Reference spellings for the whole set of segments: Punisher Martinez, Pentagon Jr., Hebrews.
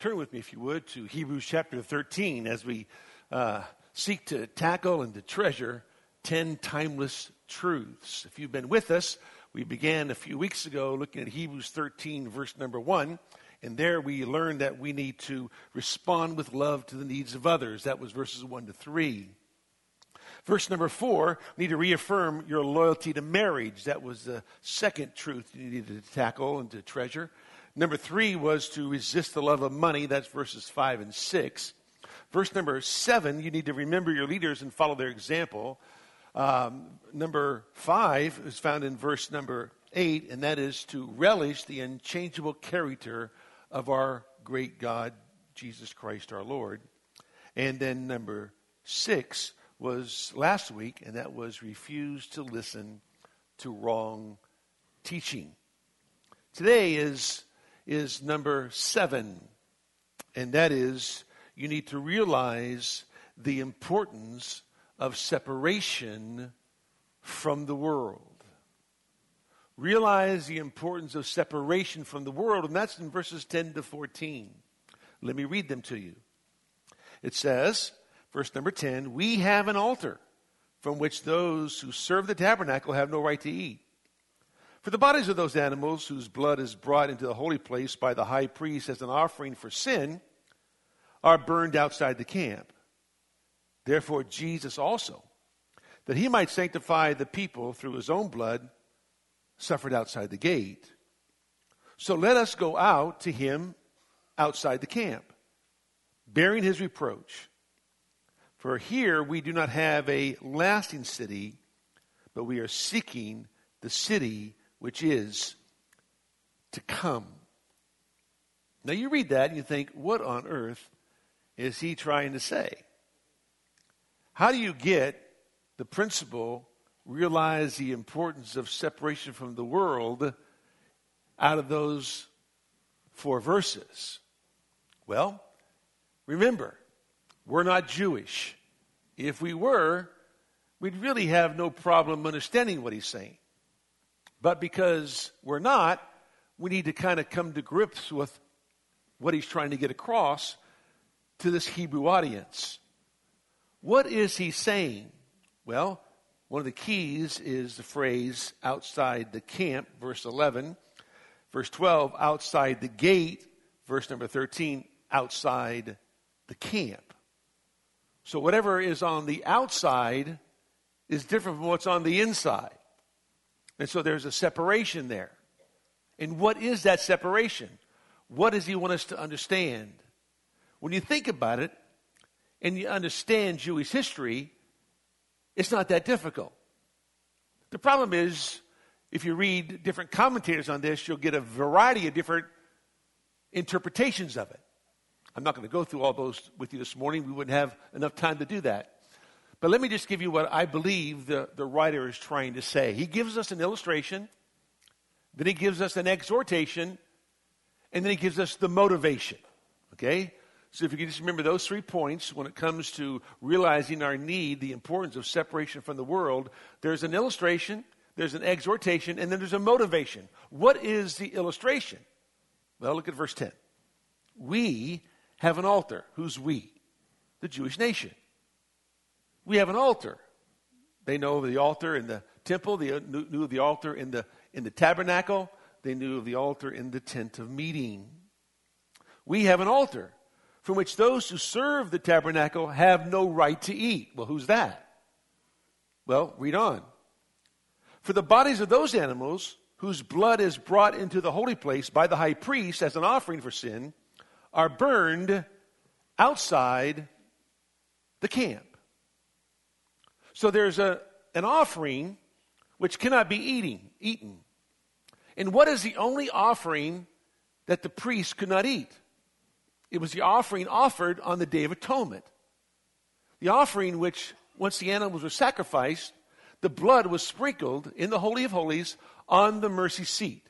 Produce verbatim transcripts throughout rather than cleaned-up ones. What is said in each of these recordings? Turn with me, if you would, to Hebrews chapter thirteen as we uh, seek to tackle and to treasure ten timeless truths. If you've been with us, we began a few weeks ago looking at Hebrews thirteen, verse number one. And there we learned that we need to respond with love to the needs of others. That was verses one to three. Verse number four, we need to reaffirm your loyalty to marriage. That was the second truth you needed to tackle and to treasure. Number three was to resist the love of money. That's verses five and six. Verse number seven, you need to remember your leaders and follow their example. Um, number five is found in verse number eight, and that is to relish the unchangeable character of our great God, Jesus Christ our Lord. And then number six was last week, and that was refuse to listen to wrong teaching. Today is, is number seven, and that is you need to realize the importance of separation from the world. Realize the importance of separation from the world, and that's in verses ten to fourteen. Let me read them to you. It says, verse number ten, we have an altar from which those who serve the tabernacle have no right to eat. For the bodies of those animals whose blood is brought into the holy place by the high priest as an offering for sin are burned outside the camp. Therefore Jesus also, that he might sanctify the people through his own blood, suffered outside the gate. So let us go out to him outside the camp, bearing his reproach. For here we do not have a lasting city, but we are seeking the city which is to come. Now you read that and you think, what on earth is he trying to say? How do you get the principle, realize the importance of separation from the world, out of those four verses? Well, remember, we're not Jewish. If we were, we'd really have no problem understanding what he's saying. But because we're not, we need to kind of come to grips with what he's trying to get across to this Hebrew audience. What is he saying? Well, one of the keys is the phrase outside the camp, verse eleven. Verse twelve, outside the gate. Verse number thirteen, outside the camp. So whatever is on the outside is different from what's on the inside. And so there's a separation there. And what is that separation? What does he want us to understand? When you think about it and you understand Jewish history, it's not that difficult. The problem is, if you read different commentators on this, you'll get a variety of different interpretations of it. I'm not going to go through all those with you this morning. We wouldn't have enough time to do that. But let me just give you what I believe the, the writer is trying to say. He gives us an illustration, then he gives us an exhortation, and then he gives us the motivation. Okay? So if you can just remember those three points when it comes to realizing our need, the importance of separation from the world, there's an illustration, there's an exhortation, and then there's a motivation. What is the illustration? Well, look at verse ten. We have an altar. Who's we? The Jewish nation. We have an altar. They know of the altar in the temple. They knew of the altar in the in the tabernacle. They knew of the altar in the tent of meeting. We have an altar from which those who serve the tabernacle have no right to eat. Well, who's that? Well, read on. For the bodies of those animals whose blood is brought into the holy place by the high priest as an offering for sin are burned outside the camp. So there's a, an offering which cannot be eating, eaten. And what is the only offering that the priest could not eat? It was the offering offered on the Day of Atonement. The offering which, once the animals were sacrificed, the blood was sprinkled in the Holy of Holies on the mercy seat.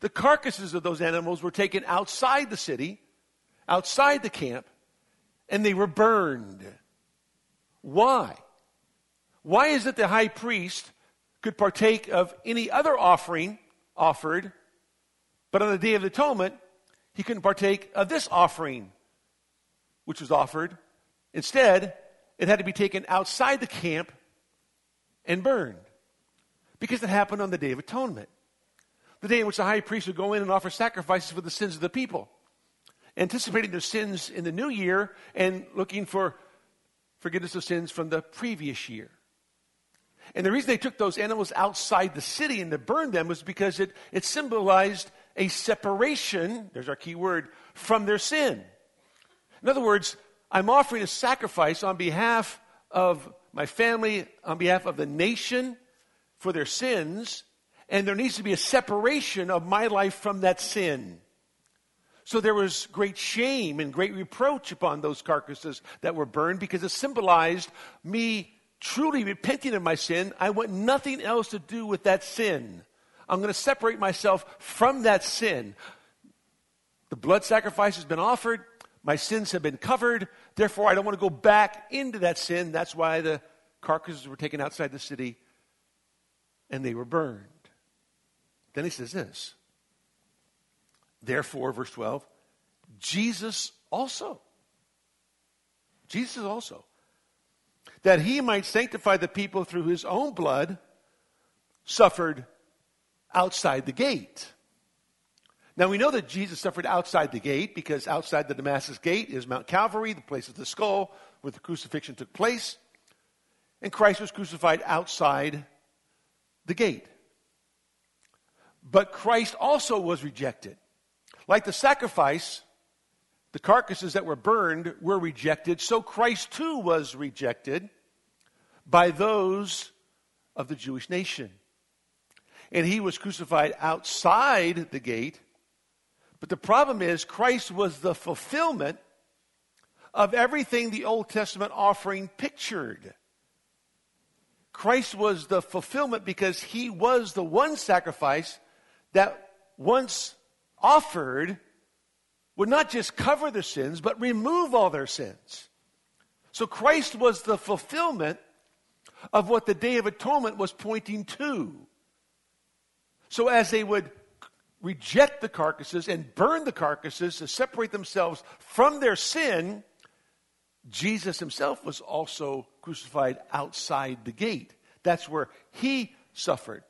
The carcasses of those animals were taken outside the city, outside the camp, and they were burned. Why? Why is it the high priest could partake of any other offering offered, but on the Day of Atonement, He couldn't partake of this offering, which was offered. Instead, it had to be taken outside the camp and burned, because it happened on the Day of Atonement, the day in which the high priest would go in and offer sacrifices for the sins of the people, anticipating their sins in the new year and looking for forgiveness of sins from the previous year. And the reason they took those animals outside the city and to burn them was because it, it symbolized a separation, there's our key word, from their sin. In other words, I'm offering a sacrifice on behalf of my family, on behalf of the nation for their sins, and there needs to be a separation of my life from that sin. So there was great shame and great reproach upon those carcasses that were burned, because it symbolized me truly repenting of my sin. I want nothing else to do with that sin. I'm going to separate myself from that sin. The blood sacrifice has been offered. My sins have been covered. Therefore, I don't want to go back into that sin. That's why the carcasses were taken outside the city and they were burned. Then he says this. Therefore, verse twelve, Jesus also, Jesus also, that he might sanctify the people through his own blood, suffered outside the gate. Now, we know that Jesus suffered outside the gate, because outside the Damascus gate is Mount Calvary, the place of the skull, where the crucifixion took place. And Christ was crucified outside the gate. But Christ also was rejected. Like the sacrifice, the carcasses that were burned were rejected, so Christ too was rejected by those of the Jewish nation. And he was crucified outside the gate, but the problem is Christ was the fulfillment of everything the Old Testament offering pictured. Christ was the fulfillment because he was the one sacrifice that once offered would not just cover their sins, but remove all their sins. So Christ was the fulfillment of what the Day of Atonement was pointing to. So as they would reject the carcasses and burn the carcasses to separate themselves from their sin, Jesus himself was also crucified outside the gate. That's where he suffered.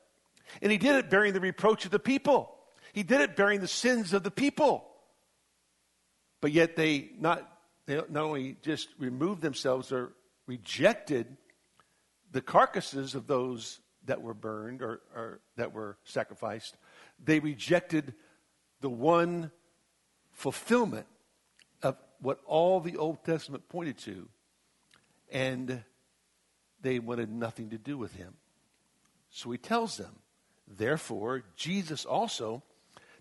And he did it bearing the reproach of the people. He did it bearing the sins of the people. But yet they not, they not only just removed themselves or rejected the carcasses of those that were burned or, or that were sacrificed, they rejected the one fulfillment of what all the Old Testament pointed to, and they wanted nothing to do with him. So he tells them, therefore, Jesus also,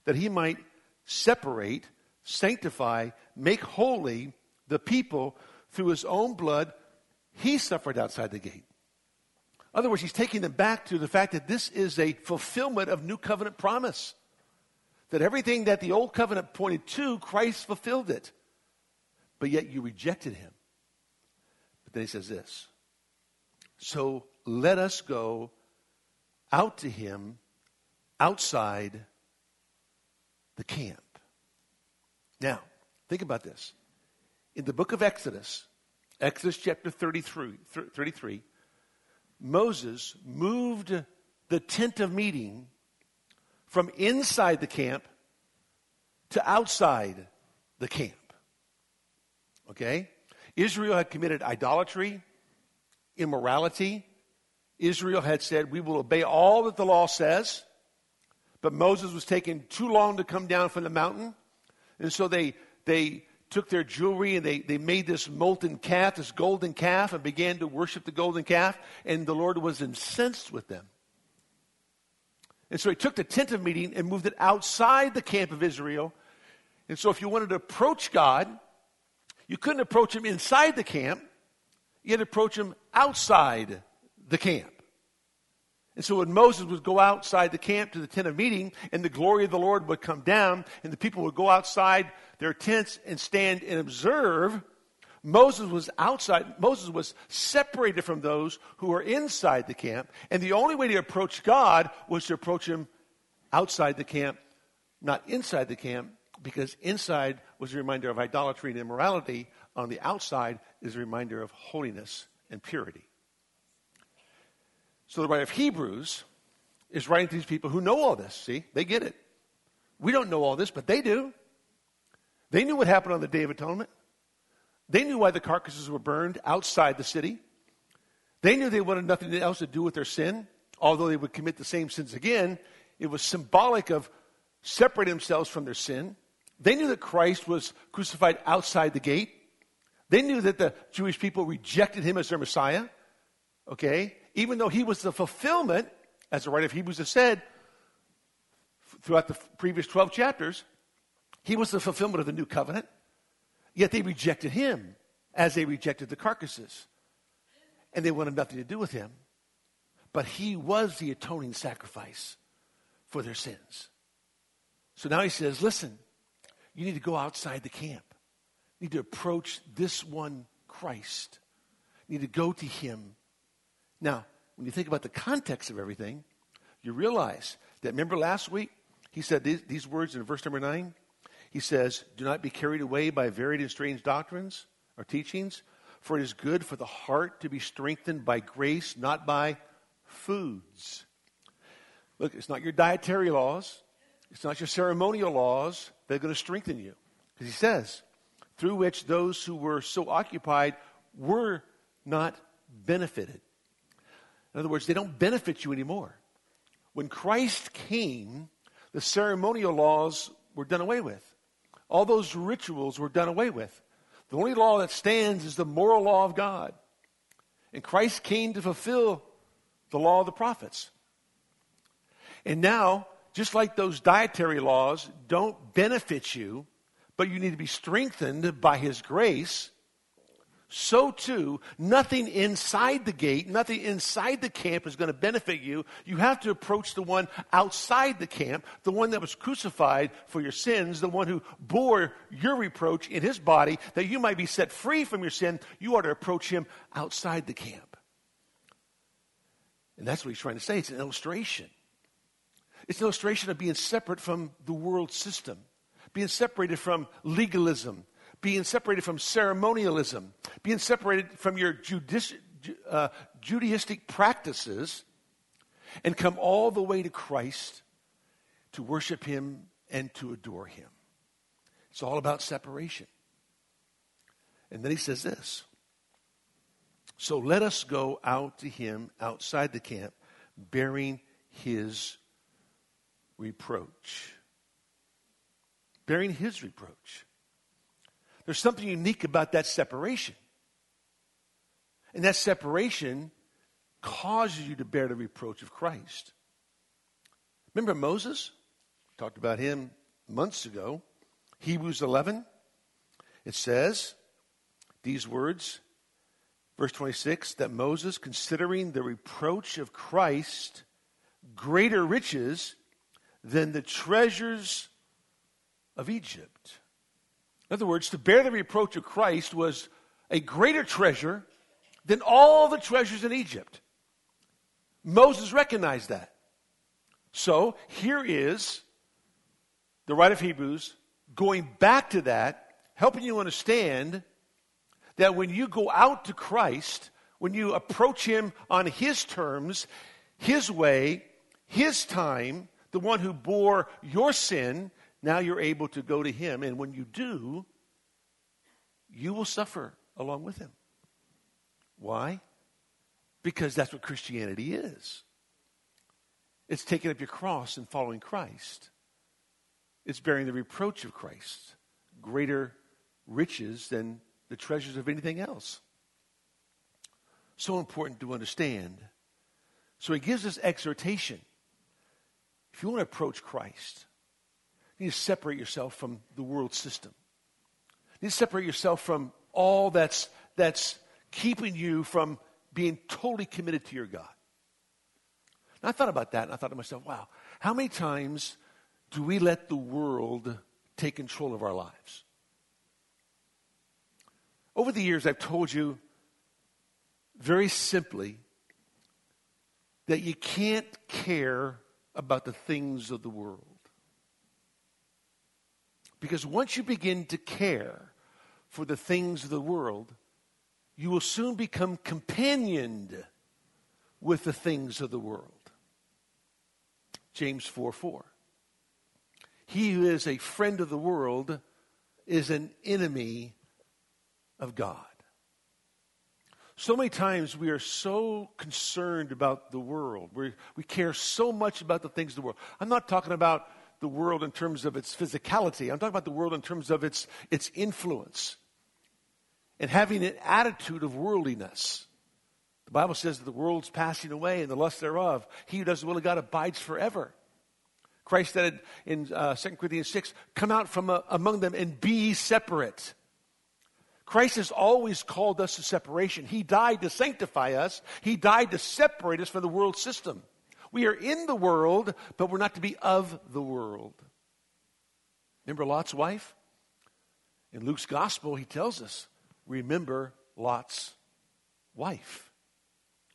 that he might separate, sanctify, make holy the people through his own blood, he suffered outside the gate. In other words, he's taking them back to the fact that this is a fulfillment of new covenant promise. That everything that the old covenant pointed to, Christ fulfilled it. But yet you rejected him. But then he says this. So let us go out to him outside the camp. Now, think about this. In the book of Exodus, Exodus chapter thirty-three, Moses moved the tent of meeting from inside the camp to outside the camp. Okay? Israel had committed idolatry, immorality. Israel had said, we will obey all that the law says. But Moses was taking too long to come down from the mountain. And so they they took their jewelry and they, they made this molten calf, this golden calf, and began to worship the golden calf. And the Lord was incensed with them. And so he took the tent of meeting and moved it outside the camp of Israel. And so if you wanted to approach God, you couldn't approach him inside the camp. You had to approach him outside the camp. And so when Moses would go outside the camp to the tent of meeting, and the glory of the Lord would come down, and the people would go outside their tents and stand and observe, Moses was outside. Moses was separated from those who were inside the camp. And the only way to approach God was to approach him outside the camp, not inside the camp, because inside was a reminder of idolatry and immorality. On the outside is a reminder of holiness and purity. So the writer of Hebrews is writing to these people who know all this. See, they get it. We don't know all this, but they do. They knew what happened on the Day of Atonement. They knew why the carcasses were burned outside the city. They knew they wanted nothing else to do with their sin, although they would commit the same sins again. It was symbolic of separating themselves from their sin. They knew that Christ was crucified outside the gate. They knew that the Jewish people rejected him as their Messiah, okay? Even though he was the fulfillment, as the writer of Hebrews has said, throughout the previous twelve chapters, he was the fulfillment of the new covenant. Yet they rejected him as they rejected the carcasses. And they wanted nothing to do with him. But he was the atoning sacrifice for their sins. So now he says, listen, you need to go outside the camp. You need to approach this one Christ. You need to go to him. Now, when you think about the context of everything, you realize that, remember last week, he said these, these words in verse number nine. He says, do not be carried away by varied and strange doctrines or teachings, for it is good for the heart to be strengthened by grace, not by foods. Look, it's not your dietary laws. It's not your ceremonial laws that are going to strengthen you. Because he says, through which those who were so occupied were not benefited. In other words, they don't benefit you anymore. When Christ came, the ceremonial laws were done away with. All those rituals were done away with. The only law that stands is the moral law of God. And Christ came to fulfill the law of the prophets. And now, just like those dietary laws don't benefit you, but you need to be strengthened by his grace, so too, nothing inside the gate, nothing inside the camp is going to benefit you. You have to approach the one outside the camp, the one that was crucified for your sins, the one who bore your reproach in his body, that you might be set free from your sin. You are to approach him outside the camp. And that's what he's trying to say. It's an illustration. It's an illustration of being separate from the world system, being separated from legalism, being separated from ceremonialism, being separated from your judici- uh, Judaistic practices, and come all the way to Christ to worship him and to adore him. It's all about separation. And then he says this, so let us go out to him outside the camp, bearing his reproach. Bearing his reproach. There's something unique about that separation. And that separation causes you to bear the reproach of Christ. Remember Moses? Talked about him months ago. Hebrews eleven. It says these words, verse twenty-six, that Moses, considering the reproach of Christ greater riches than the treasures of Egypt. In other words, to bear the reproach of Christ was a greater treasure than all the treasures in Egypt. Moses recognized that. So here is the writer of Hebrews going back to that, helping you understand that when you go out to Christ, when you approach him on his terms, his way, his time, the one who bore your sin, now you're able to go to him, and when you do, you will suffer along with him. Why? Because that's what Christianity is. It's taking up your cross and following Christ. It's bearing the reproach of Christ, greater riches than the treasures of anything else. So important to understand. So he gives us exhortation. If you want to approach Christ, you need to separate yourself from the world system. You need to separate yourself from all that's that's keeping you from being totally committed to your God. And I thought about that, and I thought to myself, wow, how many times do we let the world take control of our lives? Over the years, I've told you very simply that you can't care about the things of the world. Because once you begin to care for the things of the world, you will soon become companioned with the things of the world. James four four. He who is a friend of the world is an enemy of God. So many times we are so concerned about the world. We we care so much about the things of the world. I'm not talking about the world in terms of its physicality. I'm talking about the world in terms of its, its influence. And having an attitude of worldliness. The Bible says that the world's passing away and the lust thereof. He who does the will of God abides forever. Christ said in uh, Second Corinthians six, come out from uh, among them and be separate. Christ has always called us to separation. He died to sanctify us. He died to separate us from the world system. We are in the world, but we're not to be of the world. Remember Lot's wife? In Luke's gospel, he tells us, remember Lot's wife.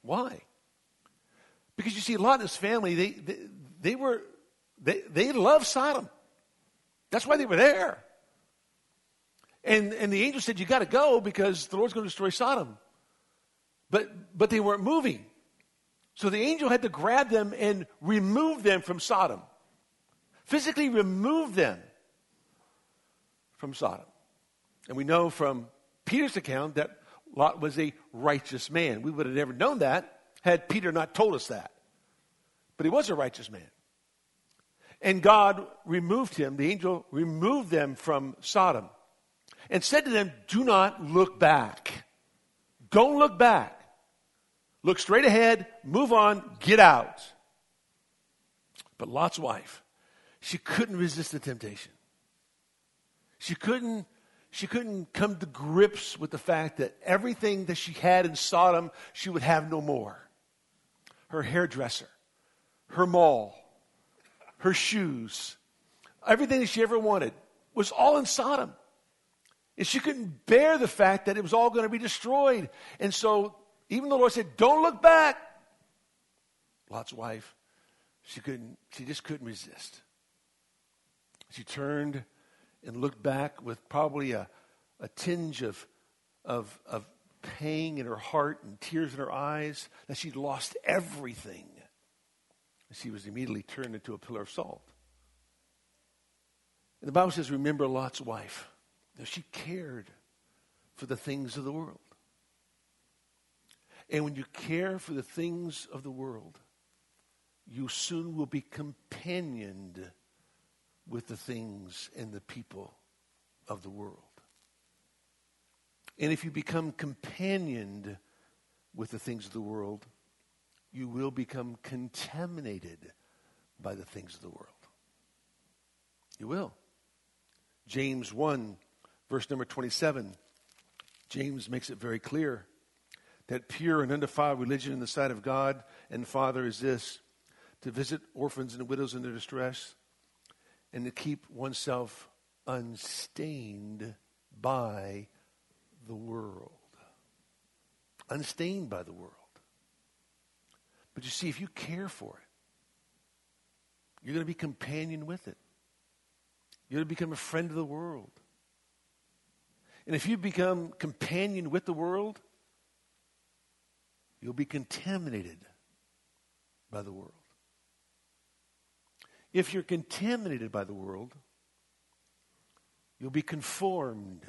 Why? Because you see, Lot and his family, they they, they were they they loved Sodom. That's why they were there. And and the angel said, you got to go because the Lord's going to destroy Sodom. But but they weren't moving. So the angel had to grab them and remove them from Sodom. Physically remove them from Sodom. And we know from Peter's account that Lot was a righteous man. We would have never known that had Peter not told us that. But he was a righteous man. And God removed him. The angel removed them from Sodom. And said to them, do not look back. Don't look back. Look straight ahead, move on, get out. But Lot's wife, she couldn't resist the temptation. She couldn't, she couldn't come to grips with the fact that everything that she had in Sodom, she would have no more. Her hairdresser, her mall, her shoes, everything that she ever wanted was all in Sodom. And she couldn't bear the fact that it was all going to be destroyed. And so even the Lord said, don't look back. Lot's wife, she couldn't, she just couldn't resist. She turned and looked back with probably a, a tinge of, of, of pain in her heart and tears in her eyes that she'd lost everything. She was immediately turned into a pillar of salt. And the Bible says, remember Lot's wife. Now, she cared for the things of the world. And when you care for the things of the world, you soon will be companioned with the things and the people of the world. And if you become companioned with the things of the world, you will become contaminated by the things of the world. You will. James one Verse number twenty-seven, James makes it very clear that pure and undefiled religion in the sight of God and Father is this, to visit orphans and widows in their distress and to keep oneself unstained by the world. Unstained by the world. But you see, if you care for it, you're going to be companion with it. You're going to become a friend of the world. And if you become companion with the world, you'll be contaminated by the world. If you're contaminated by the world, you'll be conformed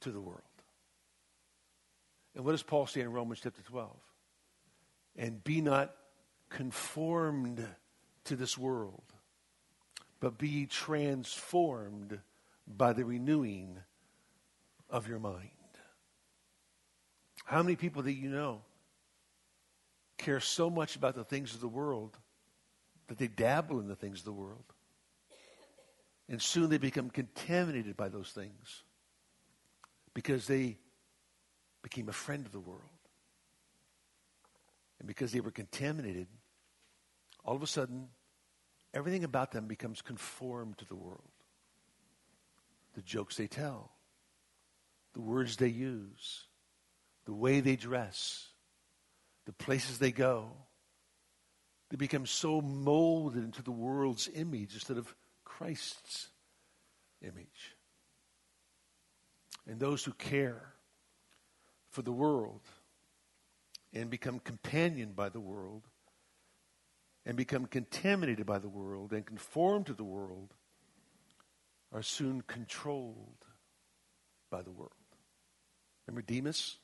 to the world. And what does Paul say in Romans chapter twelve? And be not conformed to this world, but be transformed by the renewing of of your mind. How many people that you know care so much about the things of the world that they dabble in the things of the world, and soon they become contaminated by those things because they became a friend of the world. And because they were contaminated, all of a sudden, everything about them becomes conformed to the world. The jokes they tell, the words they use, the way they dress, the places they go. They become so molded into the world's image instead of Christ's image. And those who care for the world and become companioned by the world and become contaminated by the world and conformed to the world are soon controlled by the world. Remember Demas?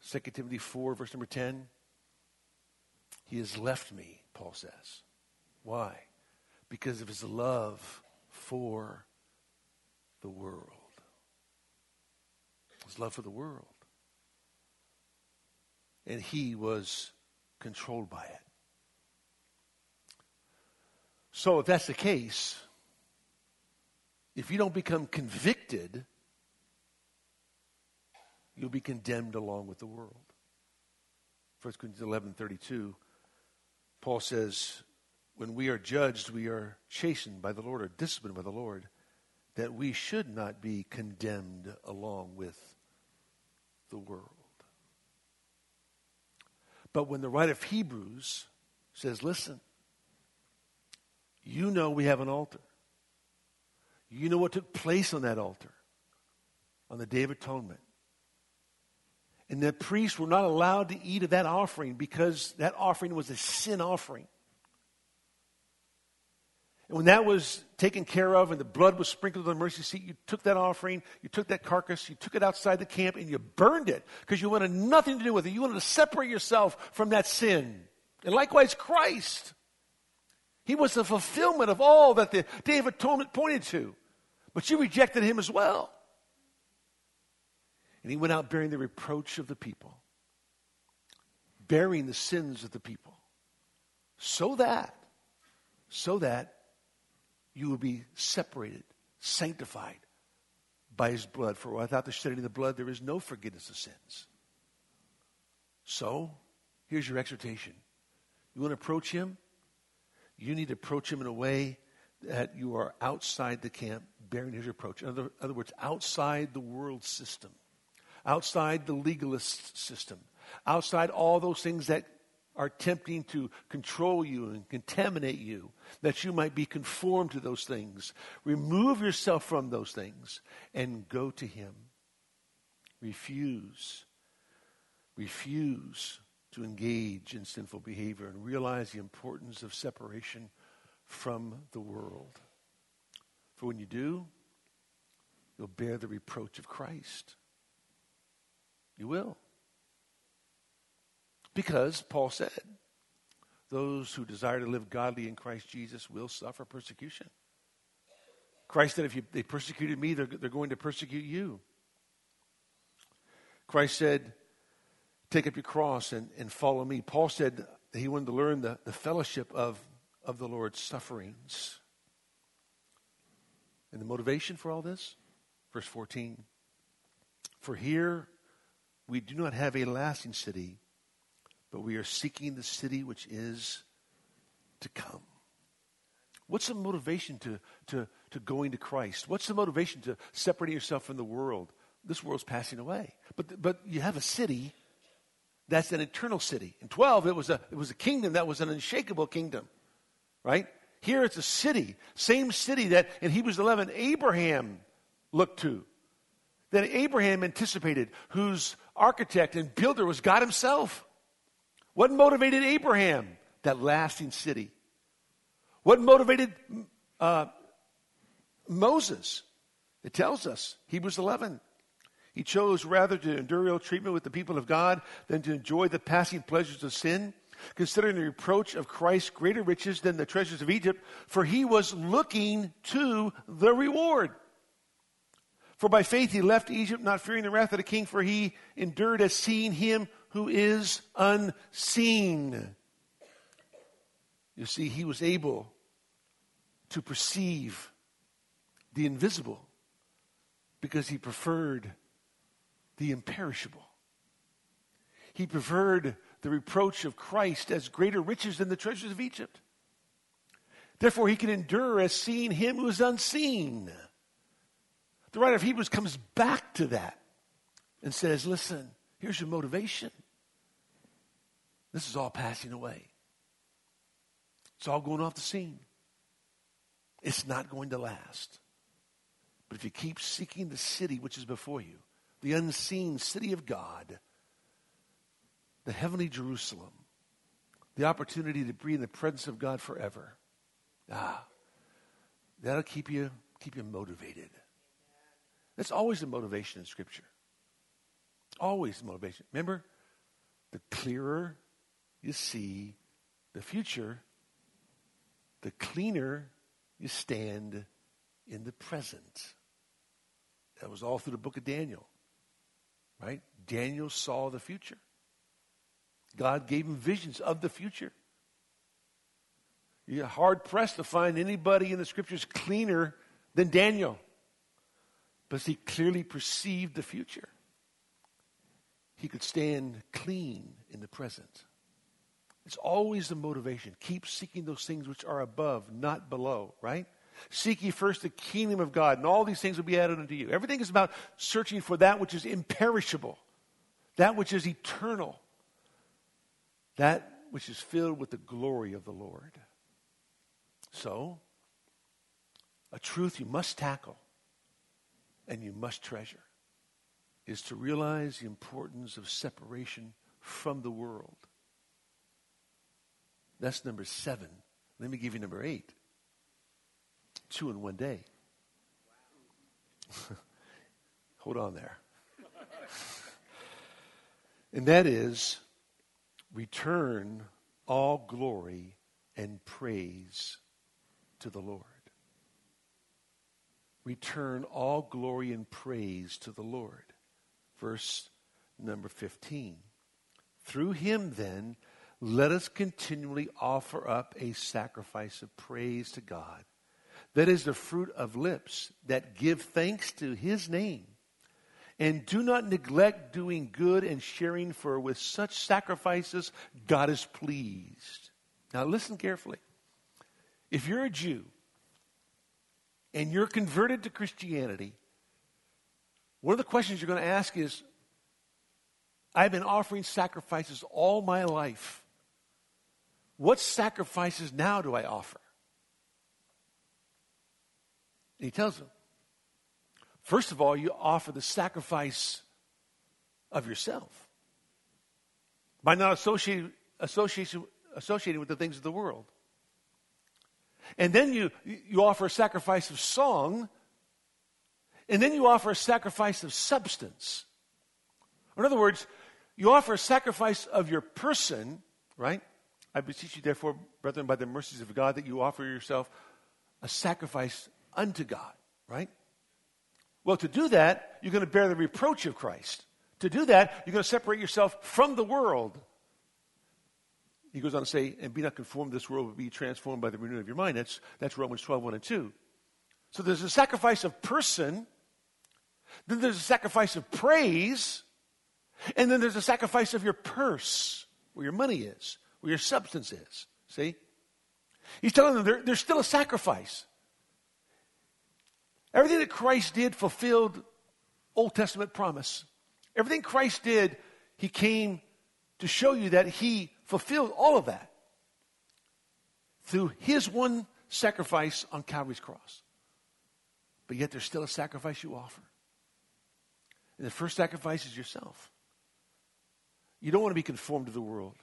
Second Timothy four, verse number ten. He has left me, Paul says. Why? Because of his love for the world. His love for the world. And he was controlled by it. So if that's the case, if you don't become convicted, you'll be condemned along with the world. First Corinthians eleven thirty-two, Paul says, when we are judged, we are chastened by the Lord or disciplined by the Lord, that we should not be condemned along with the world. But when the writer of Hebrews says, listen, you know we have an altar. You know what took place on that altar, on the Day of Atonement. And the priests were not allowed to eat of that offering because that offering was a sin offering. And when that was taken care of and the blood was sprinkled on the mercy seat, you took that offering, you took that carcass, you took it outside the camp, and you burned it because you wanted nothing to do with it. You wanted to separate yourself from that sin. And likewise, Christ. He was the fulfillment of all that the Day of Atonement pointed to. But you rejected him as well. And he went out bearing the reproach of the people, bearing the sins of the people, so that, so that you will be separated, sanctified by his blood. For without the shedding of the blood, there is no forgiveness of sins. So, here's your exhortation. You want to approach him? You need to approach him in a way that you are outside the camp, bearing his reproach. In other, in other words, outside the world system. Outside the legalist system, outside all those things that are tempting to control you and contaminate you, that you might be conformed to those things. Remove yourself from those things and go to him. Refuse, refuse to engage in sinful behavior and realize the importance of separation from the world. For when you do, you'll bear the reproach of Christ. You will. Because, Paul said, those who desire to live godly in Christ Jesus will suffer persecution. Christ said, if you, they persecuted me, they're, they're going to persecute you. Christ said, take up your cross and, and follow me. Paul said that he wanted to learn the, the fellowship of, of the Lord's sufferings. And the motivation for all this? Verse fourteen. For here we do not have a lasting city, but we are seeking the city which is to come. What's the motivation to, to, to going to Christ? What's the motivation to separating yourself from the world? This world's passing away. But, but you have a city that's an eternal city. In twelve, it was a, it was a kingdom that was an unshakable kingdom, right? Here it's a city, same city that in Hebrews eleven, Abraham looked to. That Abraham anticipated, whose architect and builder was God himself. What motivated Abraham? That lasting city. What motivated uh, Moses? It tells us, Hebrews eleven. He chose rather to endure ill treatment with the people of God than to enjoy the passing pleasures of sin, considering the reproach of Christ greater riches than the treasures of Egypt, for he was looking to the reward. For by faith he left Egypt, not fearing the wrath of the king, for he endured as seeing him who is unseen. You see, he was able to perceive the invisible because he preferred the imperishable. He preferred the reproach of Christ as greater riches than the treasures of Egypt. Therefore, he can endure as seeing him who is unseen. The writer of Hebrews comes back to that and says, listen, here's your motivation. This is all passing away. It's all going off the scene. It's not going to last. But if you keep seeking the city which is before you, the unseen city of God, the heavenly Jerusalem, the opportunity to be in the presence of God forever, ah, that'll keep you keep you motivated. That's always the motivation in Scripture. Always the motivation. Remember, the clearer you see the future, the cleaner you stand in the present. That was all through the book of Daniel, right? Daniel saw the future. God gave him visions of the future. You're hard-pressed to find anybody in the Scriptures cleaner than Daniel. But he clearly perceived the future. He could stand clean in the present. It's always the motivation. Keep seeking those things which are above, not below, right? Seek ye first the kingdom of God, and all these things will be added unto you. Everything is about searching for that which is imperishable, that which is eternal, that which is filled with the glory of the Lord. So, a truth you must tackle and you must treasure is to realize the importance of separation from the world. That's number seven. Let me give you number eight. Two in one day. Hold on there. And that is, return all glory and praise to the Lord. Return all glory and praise to the Lord. Verse number fifteen. Through him then, let us continually offer up a sacrifice of praise to God. That is the fruit of lips that give thanks to his name. And do not neglect doing good and sharing, for with such sacrifices God is pleased. Now listen carefully. If you're a Jew and you're converted to Christianity, one of the questions you're going to ask is, I've been offering sacrifices all my life. What sacrifices now do I offer? And he tells them, first of all, you offer the sacrifice of yourself by not associating, associating, associating with the things of the world. And then you, you offer a sacrifice of song, and then you offer a sacrifice of substance. In other words, you offer a sacrifice of your person, right? I beseech you, therefore, brethren, by the mercies of God, that you offer yourself a sacrifice unto God, right? Well, to do that, you're going to bear the reproach of Christ. To do that, you're going to separate yourself from the world. He goes on to say, and be not conformed to this world, but be transformed by the renewing of your mind. That's, that's Romans twelve, one and two. So there's a sacrifice of person. Then there's a sacrifice of praise. And then there's a sacrifice of your purse, where your money is, where your substance is. See? He's telling them there, there's still a sacrifice. Everything that Christ did fulfilled Old Testament promise. Everything Christ did, he came to show you that he fulfilled all of that through his one sacrifice on Calvary's cross. But yet there's still a sacrifice you offer. And the first sacrifice is yourself. You don't want to be conformed to the world.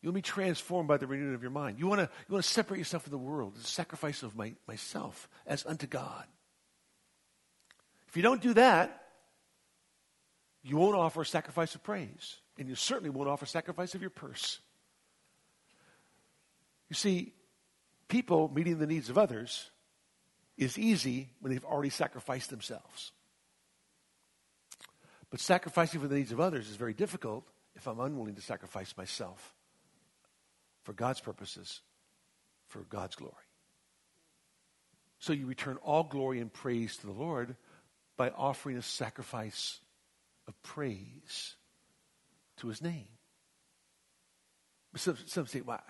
You'll be transformed by the renewing of your mind. You want to you want to separate yourself from the world. It's a sacrifice of my, myself as unto God. If you don't do that, you won't offer a sacrifice of praise. And you certainly won't offer a sacrifice of your purse. You see, people meeting the needs of others is easy when they've already sacrificed themselves. But sacrificing for the needs of others is very difficult if I'm unwilling to sacrifice myself for God's purposes, for God's glory. So you return all glory and praise to the Lord by offering a sacrifice of praise to his name. But some, some say, well,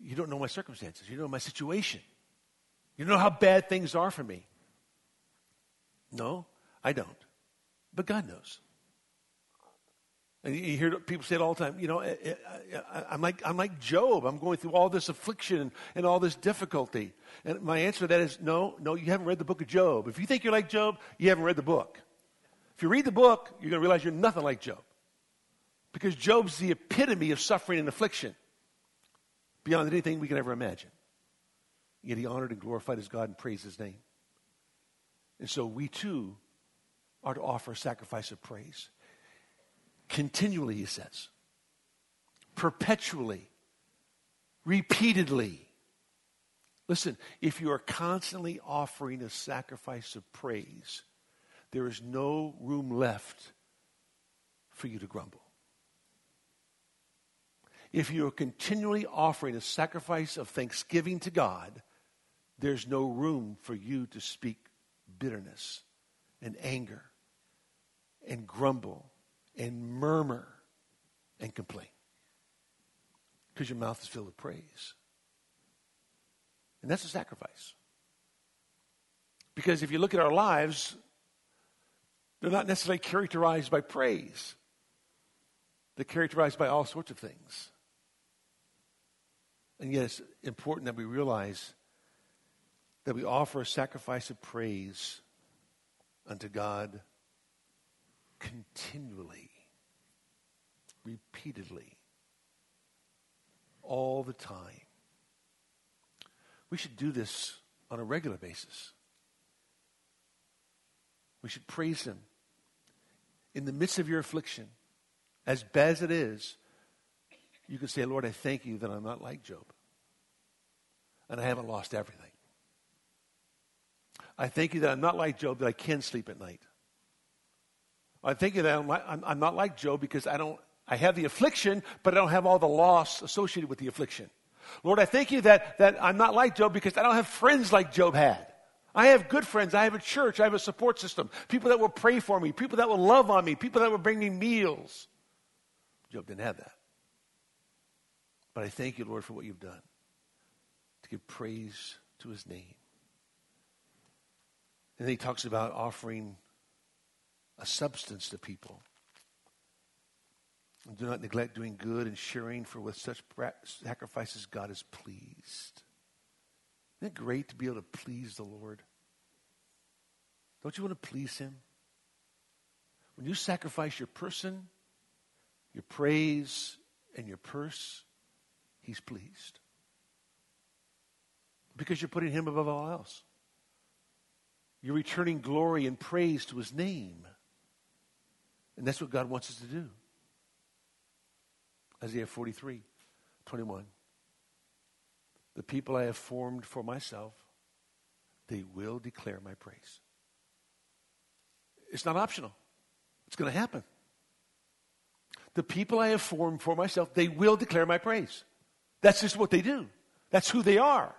you don't know my circumstances. You don't know my situation. You don't know how bad things are for me. No, I don't. But God knows. And you hear people say it all the time, you know, I'm like, I'm like Job. I'm going through all this affliction and all this difficulty. And my answer to that is, no, no, you haven't read the book of Job. If you think you're like Job, you haven't read the book. If you read the book, you're going to realize you're nothing like Job. Because Job's the epitome of suffering and affliction, beyond anything we can ever imagine. Yet he honored and glorified his God and praised his name. And so we too are to offer a sacrifice of praise. Continually, he says. Perpetually. Repeatedly. Listen, if you are constantly offering a sacrifice of praise, there is no room left for you to grumble. If you are continually offering a sacrifice of thanksgiving to God, there's no room for you to speak bitterness and anger and grumble and murmur and complain, because your mouth is filled with praise. And that's a sacrifice. Because if you look at our lives, they're not necessarily characterized by praise. They're characterized by all sorts of things. And yet it's important that we realize that we offer a sacrifice of praise unto God continually, repeatedly, all the time. We should do this on a regular basis. We should praise him in the midst of your affliction. As bad as it is, you can say, Lord, I thank you that I'm not like Job. And I haven't lost everything. I thank you that I'm not like Job, that I can sleep at night. I thank you that I'm, li- I'm, I'm not like Job because I don't. I have the affliction, but I don't have all the loss associated with the affliction. Lord, I thank you that, that I'm not like Job because I don't have friends like Job had. I have good friends. I have a church. I have a support system. People that will pray for me. People that will love on me. People that will bring me meals. Job didn't have that. But I thank you, Lord, for what you've done. To give praise to his name. And then he talks about offering a substance to people. And do not neglect doing good and sharing, for with such sacrifices God is pleased. Isn't it great to be able to please the Lord? Don't you want to please him? When you sacrifice your person, your praise, and your purse, he's pleased. Because you're putting him above all else. You're returning glory and praise to his name. And that's what God wants us to do. Isaiah forty-three, twenty-one. The people I have formed for myself, they will declare my praise. It's not optional. It's going to happen. The people I have formed for myself, they will declare my praise. That's just what they do. That's who they are.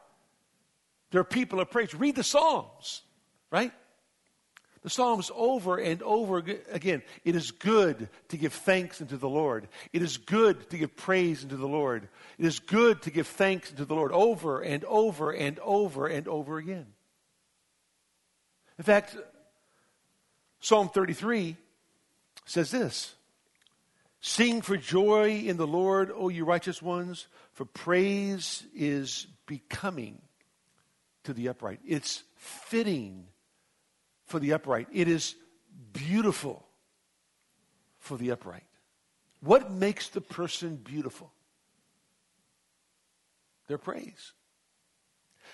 They're people of praise. Read the Psalms. Right? The Psalms over and over again. It is good to give thanks unto the Lord. It is good to give praise unto the Lord. It is good to give thanks unto the Lord over and over and over and over again. In fact, Psalm thirty-three says this. Sing for joy in the Lord, O you righteous ones, for praise is becoming to the upright. It's fitting for the upright. It is beautiful for the upright. What makes the person beautiful? Their praise.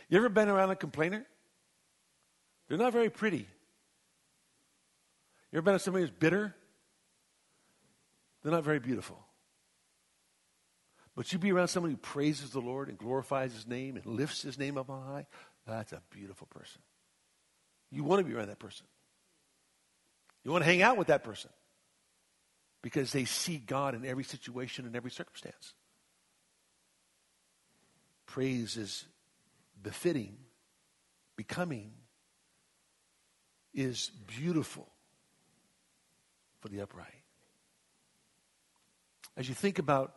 You ever been around a complainer? They're not very pretty. You ever been with somebody who's bitter? They're not very beautiful. But you be around somebody who praises the Lord and glorifies his name and lifts his name up on high, that's a beautiful person. You want to be around that person. You want to hang out with that person because they see God in every situation and every circumstance. Praise is befitting, becoming, is beautiful for the upright. As you think about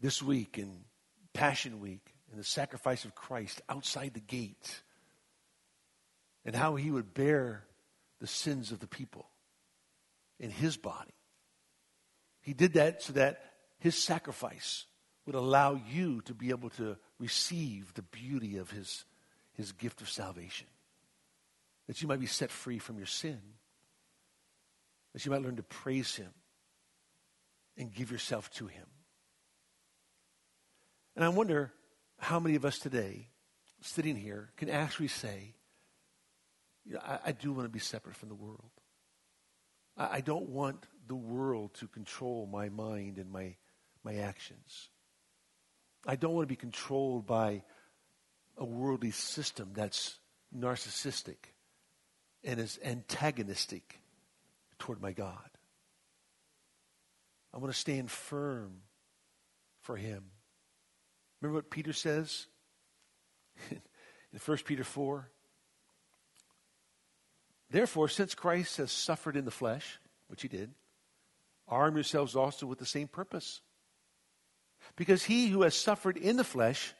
this week and Passion Week and the sacrifice of Christ outside the gate, and how he would bear the sins of the people in his body. He did that so that his sacrifice would allow you to be able to receive the beauty of his, his gift of salvation. That you might be set free from your sin. That you might learn to praise him and give yourself to him. And I wonder how many of us today, sitting here, can actually say, you know, I, I do want to be separate from the world. I, I don't want the world to control my mind and my, my actions. I don't want to be controlled by a worldly system that's narcissistic and is antagonistic toward my God. I want to stand firm for him. Remember what Peter says in First Peter four? Therefore, since Christ has suffered in the flesh, which he did, arm yourselves also with the same purpose. Because he who has suffered in the flesh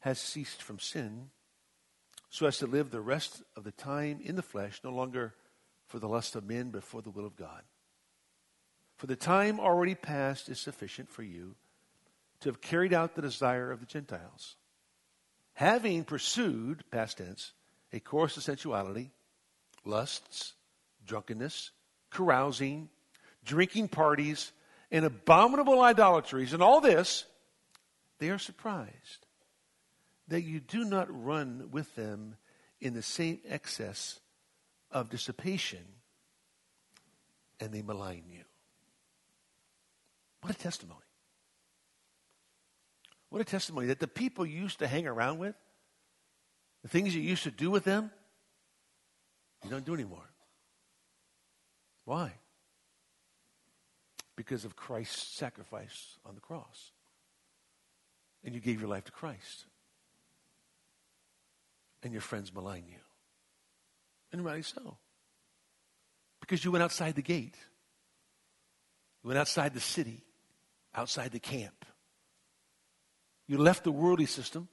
has ceased from sin, so as to live the rest of the time in the flesh, no longer for the lust of men, but for the will of God. For the time already past is sufficient for you to have carried out the desire of the Gentiles, having pursued, past tense, a course of sensuality, lusts, drunkenness, carousing, drinking parties, and abominable idolatries. And all this, they are surprised that you do not run with them in the same excess of dissipation, and they malign you. What a testimony. What a testimony that the people you used to hang around with, the things you used to do with them, you don't do anymore. Why? Because of Christ's sacrifice on the cross. And you gave your life to Christ. And your friends malign you. And rightly so. Because you went outside the gate. You went outside the city. Outside the camp. You left the worldly system.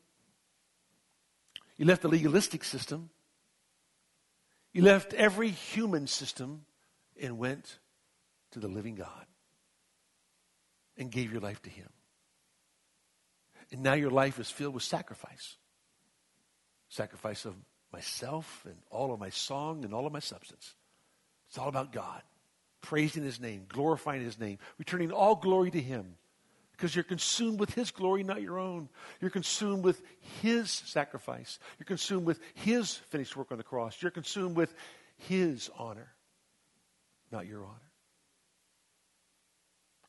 You left the legalistic system. You left every human system and went to the living God and gave your life to him. And now your life is filled with sacrifice. Sacrifice of myself and all of my song and all of my substance. It's all about God. Praising his name, glorifying his name, returning all glory to him. Because you're consumed with his glory, not your own. You're consumed with his sacrifice. You're consumed with his finished work on the cross. You're consumed with his honor, not your honor.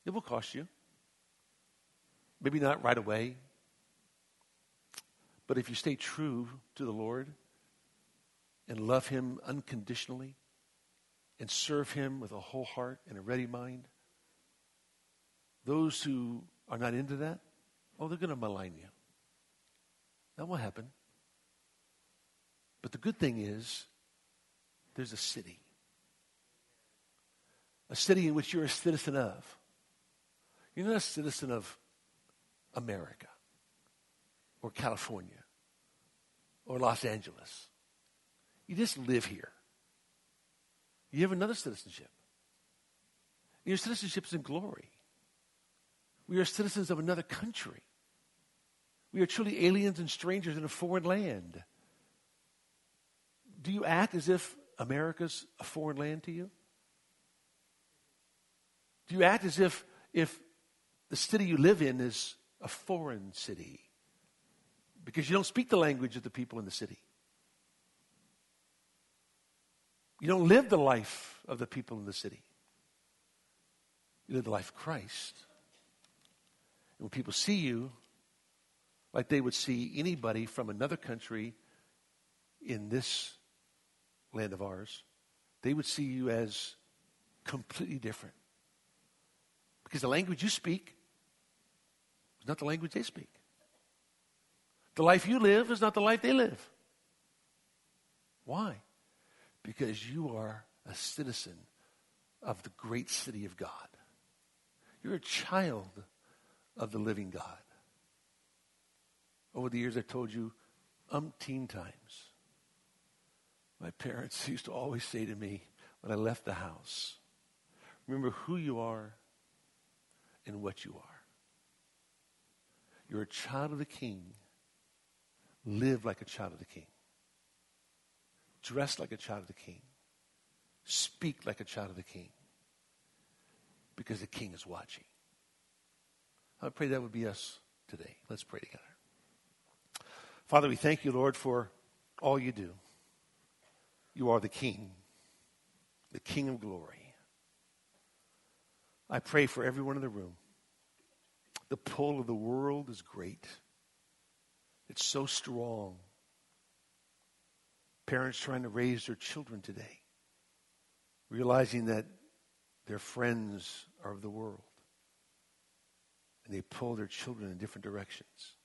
It will cost you. Maybe not right away. But if you stay true to the Lord and love him unconditionally and serve him with a whole heart and a ready mind, those who are not into that, oh, they're going to malign you. That will happen. But the good thing is, there's a city. A city in which you're a citizen of. You're not a citizen of America or California or Los Angeles. You just live here. You have another citizenship. Your citizenship is in glory. We are citizens of another country. We are truly aliens and strangers in a foreign land. Do you act as if America's a foreign land to you? Do you act as if, if the city you live in is a foreign city? Because you don't speak the language of the people in the city. You don't live the life of the people in the city. You live the life of Christ. When people see you, like they would see anybody from another country in this land of ours, they would see you as completely different. Because the language you speak is not the language they speak. The life you live is not the life they live. Why? Because you are a citizen of the great city of God. You're a child of God. Of the living God. Over the years, I've told you umpteen times. My parents used to always say to me when I left the house, remember who you are and what you are. You're a child of the King. Live like a child of the King. Dress like a child of the King. Speak like a child of the King. Because the King is watching. I pray that would be us today. Let's pray together. Father, we thank you, Lord, for all you do. You are the King, the King of glory. I pray for everyone in the room. The pull of the world is great. It's so strong. Parents trying to raise their children today, realizing that their friends are of the world, and they pull their children in different directions.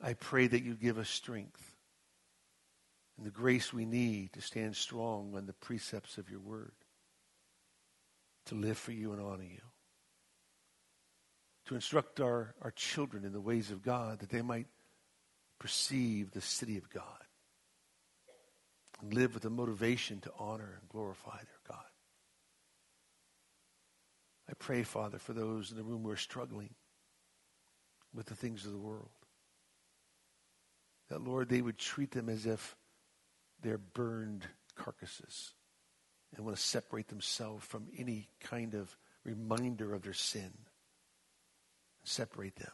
I pray that you give us strength and the grace we need to stand strong on the precepts of your word, to live for you and honor you, to instruct our, our children in the ways of God, that they might perceive the city of God and live with the motivation to honor and glorify their God. I pray, Father, for those in the room who are struggling with the things of the world, that, Lord, they would treat them as if they're burned carcasses and want to separate themselves from any kind of reminder of their sin. Separate them.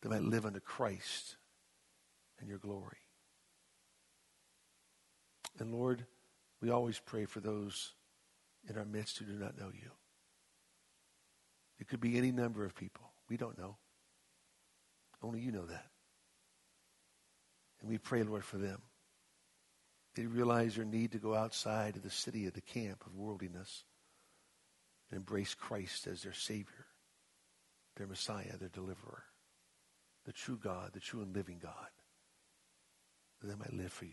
They might live under Christ and your glory. And, Lord, we always pray for those in our midst who do not know you. It could be any number of people. We don't know. Only you know that. And we pray, Lord, for them. They realize their need to go outside of the city, of the camp of worldliness, and embrace Christ as their Savior, their Messiah, their deliverer, the true God, the true and living God, that they might live for you.